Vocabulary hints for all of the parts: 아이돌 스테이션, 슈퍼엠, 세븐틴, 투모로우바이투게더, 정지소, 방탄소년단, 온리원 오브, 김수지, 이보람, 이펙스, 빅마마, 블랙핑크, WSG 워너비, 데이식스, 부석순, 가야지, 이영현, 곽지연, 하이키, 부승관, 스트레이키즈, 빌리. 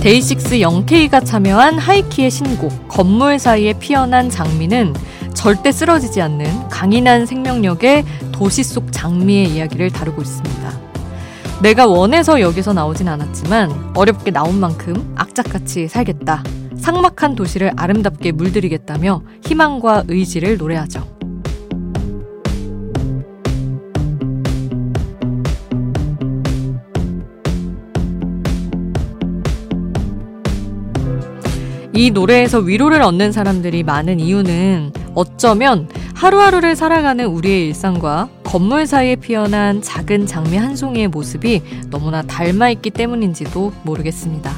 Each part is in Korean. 데이식스 영케이가 참여한 하이키의 신곡 건물 사이에 피어난 장미는 절대 쓰러지지 않는 강인한 생명력의 도시 속 장미의 이야기를 다루고 있습니다. 내가 원해서 여기서 나오진 않았지만 어렵게 나온 만큼 악착같이 살겠다. 삭막한 도시를 아름답게 물들이겠다며 희망과 의지를 노래하죠. 이 노래에서 위로를 얻는 사람들이 많은 이유는 어쩌면 하루하루를 살아가는 우리의 일상과 건물 사이에 피어난 작은 장미 한 송이의 모습이 너무나 닮아있기 때문인지도 모르겠습니다.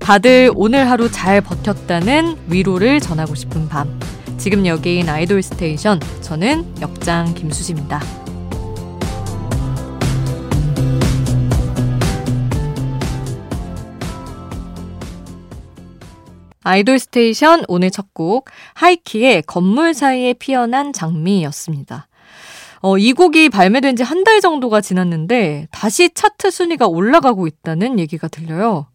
다들 오늘 하루 잘 버텼다는 위로를 전하고 싶은 밤. 지금 여기인 아이돌 스테이션, 저는 역장 김수지입니다. 아이돌 스테이션 오늘 첫 곡 하이키의 건물 사이에 피어난 장미였습니다. 이 곡이 발매된 지 한 달 정도가 지났는데 다시 차트 순위가 올라가고 있다는 얘기가 들려요.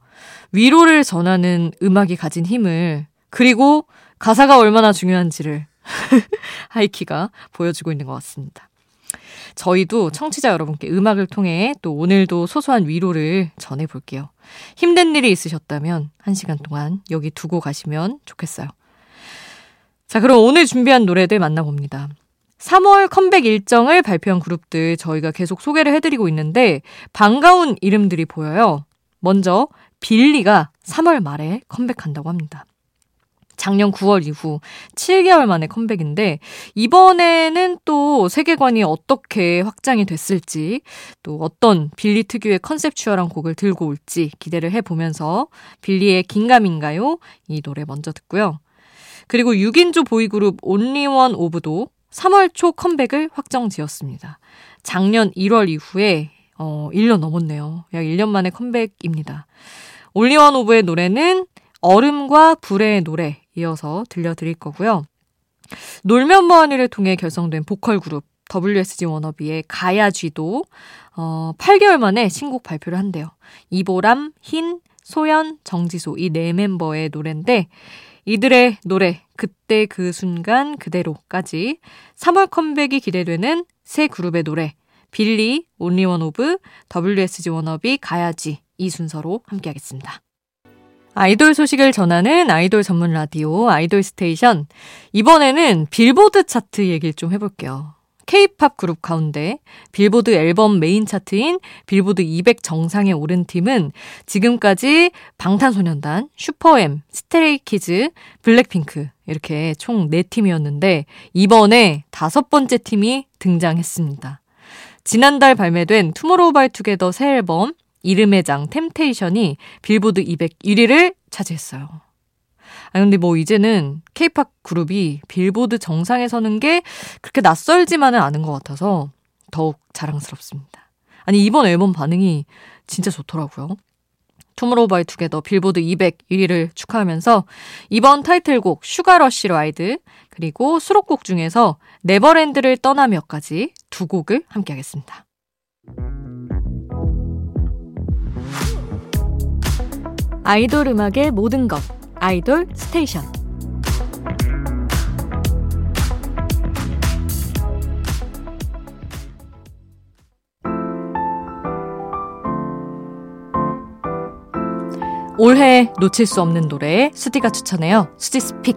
위로를 전하는 음악이 가진 힘을, 그리고 가사가 얼마나 중요한지를 하이키가 보여주고 있는 것 같습니다. 저희도 청취자 여러분께 음악을 통해 또 오늘도 소소한 위로를 전해볼게요. 힘든 일이 있으셨다면 1시간 동안 여기 두고 가시면 좋겠어요. 자, 그럼 오늘 준비한 노래들 만나봅니다. 3월 컴백 일정을 발표한 그룹들 저희가 계속 소개를 해드리고 있는데 반가운 이름들이 보여요. 먼저 빌리가 3월 말에 컴백한다고 합니다. 작년 9월 이후 7개월 만에 컴백인데 이번에는 또 세계관이 어떻게 확장이 됐을지, 또 어떤 빌리 특유의 컨셉추얼한 곡을 들고 올지 기대를 해보면서 빌리의 긴가민가요? 이 노래 먼저 듣고요. 그리고 6인조 보이그룹 온리원 오브도 3월 초 컴백을 확정지었습니다. 작년 1월 이후에 1년 넘었네요. 약 1년 만에 컴백입니다. 온리원 오브의 노래는 얼음과 불의 노래 이어서 들려드릴 거고요. 놀면 뭐하니를 통해 결성된 보컬 그룹 WSG 워너비의 가야지도 8개월 만에 신곡 발표를 한대요. 이보람, 흰, 소연, 정지소 이 네 멤버의 노래인데 이들의 노래 그때 그 순간 그대로까지 3월 컴백이 기대되는 세 그룹의 노래 빌리, 온리원 오브, WSG 워너비, 가야지 이 순서로 함께하겠습니다. 아이돌 소식을 전하는 아이돌 전문 라디오 아이돌 스테이션, 이번에는 빌보드 차트 얘기를 좀 해볼게요. K-POP 그룹 가운데 빌보드 앨범 메인 차트인 빌보드 200 정상에 오른 팀은 지금까지 방탄소년단, 슈퍼엠, 스트레이키즈, 블랙핑크 이렇게 총 4팀이었는데 이번에 5번째 팀이 등장했습니다. 지난달 발매된 투모로우바이투게더 새 앨범 이름의 장 템테이션이 빌보드 200 1위를 차지했어요. 근데 이제는 K-POP 그룹이 빌보드 정상에 서는 게 그렇게 낯설지만은 않은 것 같아서 더욱 자랑스럽습니다. 이번 앨범 반응이 진짜 좋더라고요. 투모로우바이투게더 빌보드 200 1위를 축하하면서 이번 타이틀곡 슈가러쉬 라이드 그리고 수록곡 중에서 네버랜드를 떠나며까지 두 곡을 함께 하겠습니다. 아이돌 음악의 모든 것, 아이돌 스테이션. 올해 놓칠 수 없는 노래, 수디가 추천해요. 수디 스픽.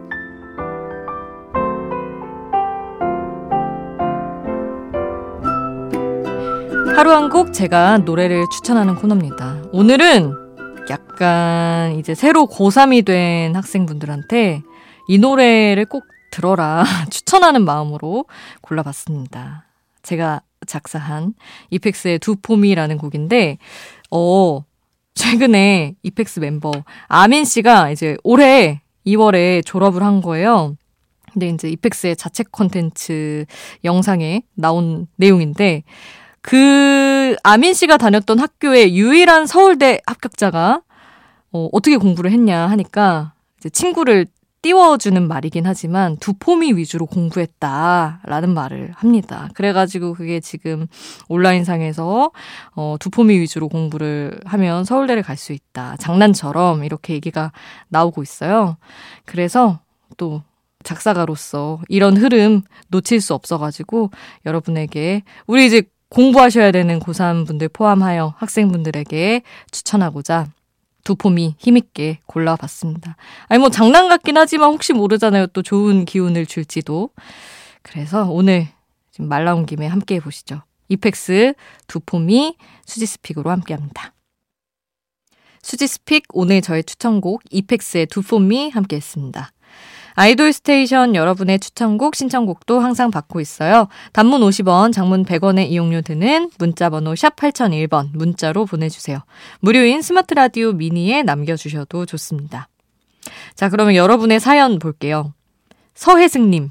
하루 한 곡 제가 노래를 추천하는 코너입니다. 오늘은 약간 이제 새로 고3이 된 학생분들한테 이 노래를 꼭 들어라 추천하는 마음으로 골라봤습니다. 제가 작사한 이펙스의 두 폼이라는 곡인데 최근에 이펙스 멤버 아민 씨가 이제 올해 2월에 졸업을 한 거예요. 근데 이제 이펙스의 자체 콘텐츠 영상에 나온 내용인데 그 아민 씨가 다녔던 학교의 유일한 서울대 합격자가 어떻게 공부를 했냐 하니까 이제 친구를 띄워주는 말이긴 하지만 두 포미 위주로 공부했다라는 말을 합니다. 그래가지고 그게 지금 온라인상에서 두 포미 위주로 공부를 하면 서울대를 갈 수 있다. 장난처럼 이렇게 얘기가 나오고 있어요. 그래서 또 작사가로서 이런 흐름 놓칠 수 없어가지고 여러분에게 우리 이제 공부하셔야 되는 고3분들 포함하여 학생분들에게 추천하고자 두 폼이 힘있게 골라봤습니다. 아니 뭐 장난 같긴 하지만 혹시 모르잖아요. 또 좋은 기운을 줄지도. 그래서 오늘 지금 말 나온 김에 함께 해보시죠. 이펙스 두 폼이 수지스픽으로 함께합니다. 수지스픽 오늘 저의 추천곡 이펙스의 두 폼이 함께했습니다. 아이돌 스테이션 여러분의 추천곡, 신청곡도 항상 받고 있어요. 단문 50원, 장문 100원의 이용료 드는 문자번호 샵 8001번 문자로 보내주세요. 무료인 스마트 라디오 미니에 남겨주셔도 좋습니다. 자, 그러면 여러분의 사연 볼게요. 서혜승님,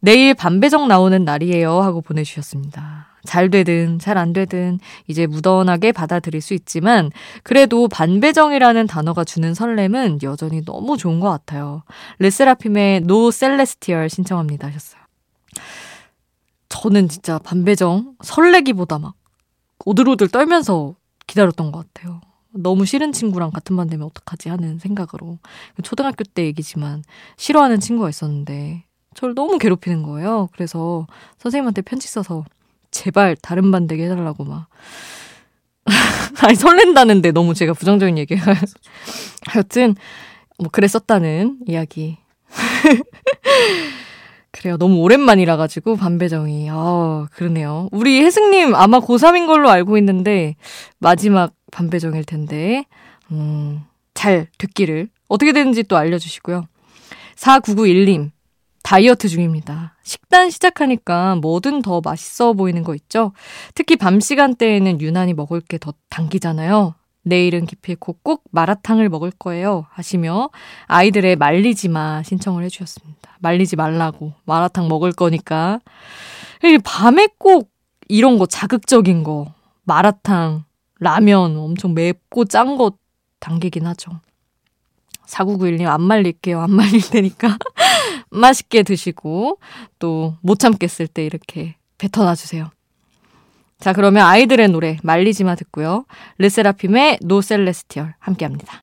내일 반배정 나오는 날이에요 하고 보내주셨습니다. 잘 되든 잘 안 되든 이제 무던하게 받아들일 수 있지만 그래도 반배정이라는 단어가 주는 설렘은 여전히 너무 좋은 것 같아요. 르세라핌의 노 셀레스티얼 신청합니다 하셨어요. 저는 진짜 반배정 설레기보다 막 오들오들 떨면서 기다렸던 것 같아요. 너무 싫은 친구랑 같은 반 되면 어떡하지 하는 생각으로. 초등학교 때 얘기지만 싫어하는 친구가 있었는데 저를 너무 괴롭히는 거예요. 그래서 선생님한테 편지 써서 제발 다른 반 되게 해달라고 막 아니 설렌다는데 너무 제가 부정적인 얘기가 하여튼 뭐 그랬었다는 이야기 그래요. 너무 오랜만이라 가지고 반배정이 그러네요. 우리 혜승님 아마 고3인 걸로 알고 있는데 마지막 반배정일 텐데 잘 됐기를 어떻게 되는지 또 알려주시고요. 4991님 다이어트 중입니다. 식단 시작하니까 뭐든 더 맛있어 보이는 거 있죠? 특히 밤 시간대에는 유난히 먹을 게 더 당기잖아요. 내일은 기필코 꼭 마라탕을 먹을 거예요 하시며 아이들의 말리지 마 신청을 해주셨습니다. 말리지 말라고 마라탕 먹을 거니까. 밤에 꼭 이런 거 자극적인 거 마라탕, 라면 엄청 맵고 짠 거 당기긴 하죠. 4991님 안 말릴게요. 안 말릴 테니까 맛있게 드시고 또 못 참겠을 때 이렇게 뱉어놔주세요. 자, 그러면 아이들의 노래 말리지마 듣고요. 르세라핌의 노 셀레스티얼 함께합니다.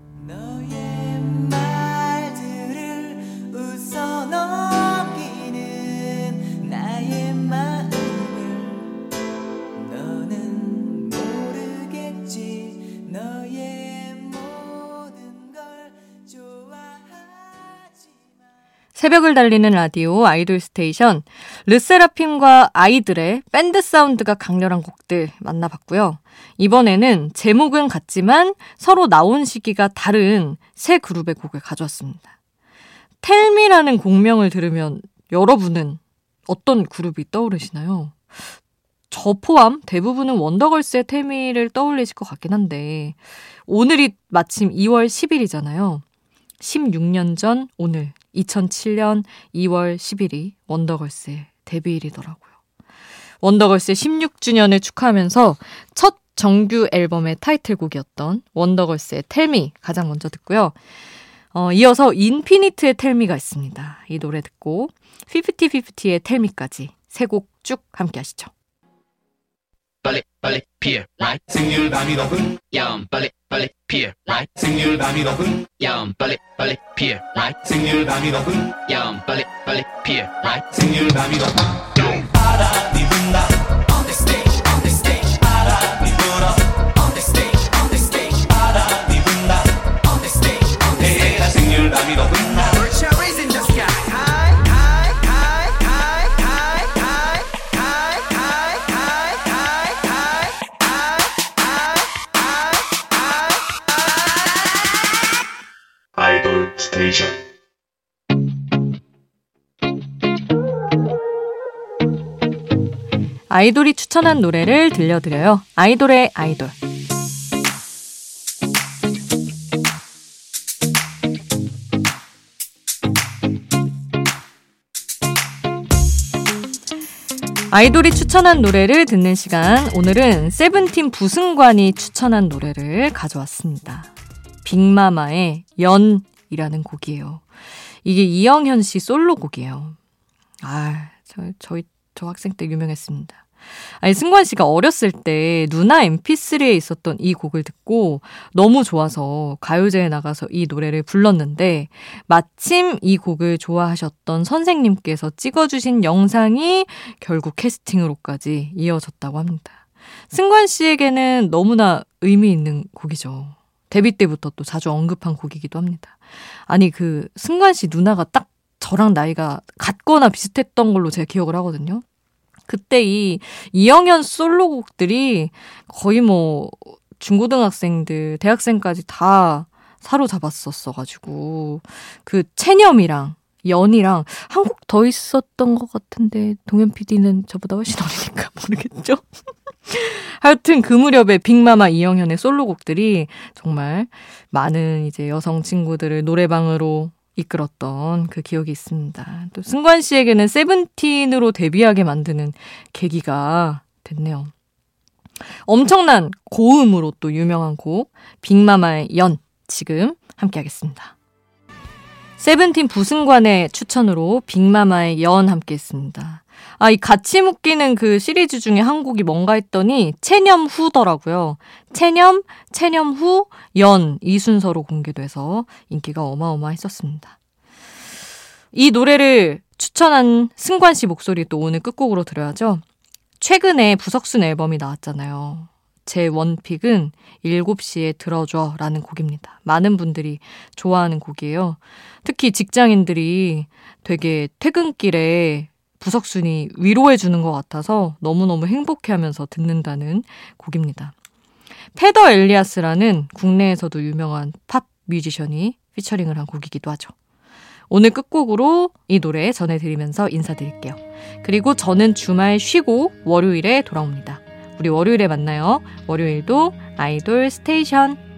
새벽을 달리는 라디오 아이돌 스테이션, 르세라핌과 아이들의 밴드 사운드가 강렬한 곡들 만나봤고요. 이번에는 제목은 같지만 서로 나온 시기가 다른 새 그룹의 곡을 가져왔습니다. 텔미라는 곡명을 들으면 여러분은 어떤 그룹이 떠오르시나요? 저 포함 대부분은 원더걸스의 텔미를 떠올리실 것 같긴 한데 오늘이 마침 2월 10일이잖아요. 16년 전 오늘 2007년 2월 10일이 원더걸스의 데뷔일이더라고요. 원더걸스의 16주년을 축하하면서 첫 정규 앨범의 타이틀곡이었던 원더걸스의 텔미 가장 먼저 듣고요. 이어서 인피니트의 텔미가 있습니다. 이 노래 듣고 50-50의 텔미까지 세 곡 쭉 함께 하시죠. 빨리 빨리 피해 right 생률 밤이 높은 야옴 빨리 빨리 피해 right 생률 밤이 높은 야옴 빨리 빨리 피해 right 생률 밤이 높은 야옴 빨리 빨리 피해 right 생률 밤이 높은 바람이 분다 on the stage on the stage 바람이 불어 on the stage on the stage 바람이 분다 on the stage on the stage 생률 밤이 높은 아이돌 스테이션. 아이돌이 추천한 노래를 들려드려요. 아이돌의 아이돌. 아이돌이 추천한 노래를 듣는 시간. 오늘은 세븐틴 부승관이 추천한 노래를 가져왔습니다. 빅마마의 연이라는 곡이에요. 이게 이영현 씨 솔로곡이에요. 아, 저 학생 때 유명했습니다. 아니, 승관 씨가 어렸을 때 누나 mp3에 있었던 이 곡을 듣고 너무 좋아서 가요제에 나가서 이 노래를 불렀는데, 마침 이 곡을 좋아하셨던 선생님께서 찍어주신 영상이 결국 캐스팅으로까지 이어졌다고 합니다. 승관 씨에게는 너무나 의미 있는 곡이죠. 데뷔 때부터 또 자주 언급한 곡이기도 합니다. 아니, 그 승관 씨 누나가 딱 저랑 나이가 같거나 비슷했던 걸로 제가 기억을 하거든요. 그때 이 이영현 솔로곡들이 거의 뭐 중고등학생들, 대학생까지 다 사로잡았었어가지고, 그 체념이랑 연이랑 한 곡 더 있었던 것 같은데, 동현 PD는 저보다 훨씬 어리니까 모르겠죠? 하여튼 그 무렵에 빅마마 이영현의 솔로곡들이 정말 많은 이제 여성 친구들을 노래방으로 이끌었던 그 기억이 있습니다. 또 승관 씨에게는 세븐틴으로 데뷔하게 만드는 계기가 됐네요. 엄청난 고음으로 또 유명한 곡 빅마마의 연, 지금 함께 하겠습니다. 세븐틴 부승관의 추천으로 빅마마의 연 함께 했습니다. 아, 이 같이 묶이는 그 시리즈 중에 한 곡이 뭔가 했더니 체념 후더라고요. 체념, 체념 후, 연, 이 순서로 공개돼서 인기가 어마어마했었습니다. 이 노래를 추천한 승관 씨 목소리 또 오늘 끝곡으로 들어야죠. 최근에 부석순 앨범이 나왔잖아요. 제 원픽은 7시에 들어줘 라는 곡입니다. 많은 분들이 좋아하는 곡이에요. 특히 직장인들이 되게 퇴근길에 부석순이 위로해주는 것 같아서 너무너무 행복해하면서 듣는다는 곡입니다. 페더 엘리아스라는 국내에서도 유명한 팝 뮤지션이 피처링을 한 곡이기도 하죠. 오늘 끝곡으로 이 노래 전해드리면서 인사드릴게요. 그리고 저는 주말 쉬고 월요일에 돌아옵니다. 우리 월요일에 만나요. 월요일도 아이돌 스테이션.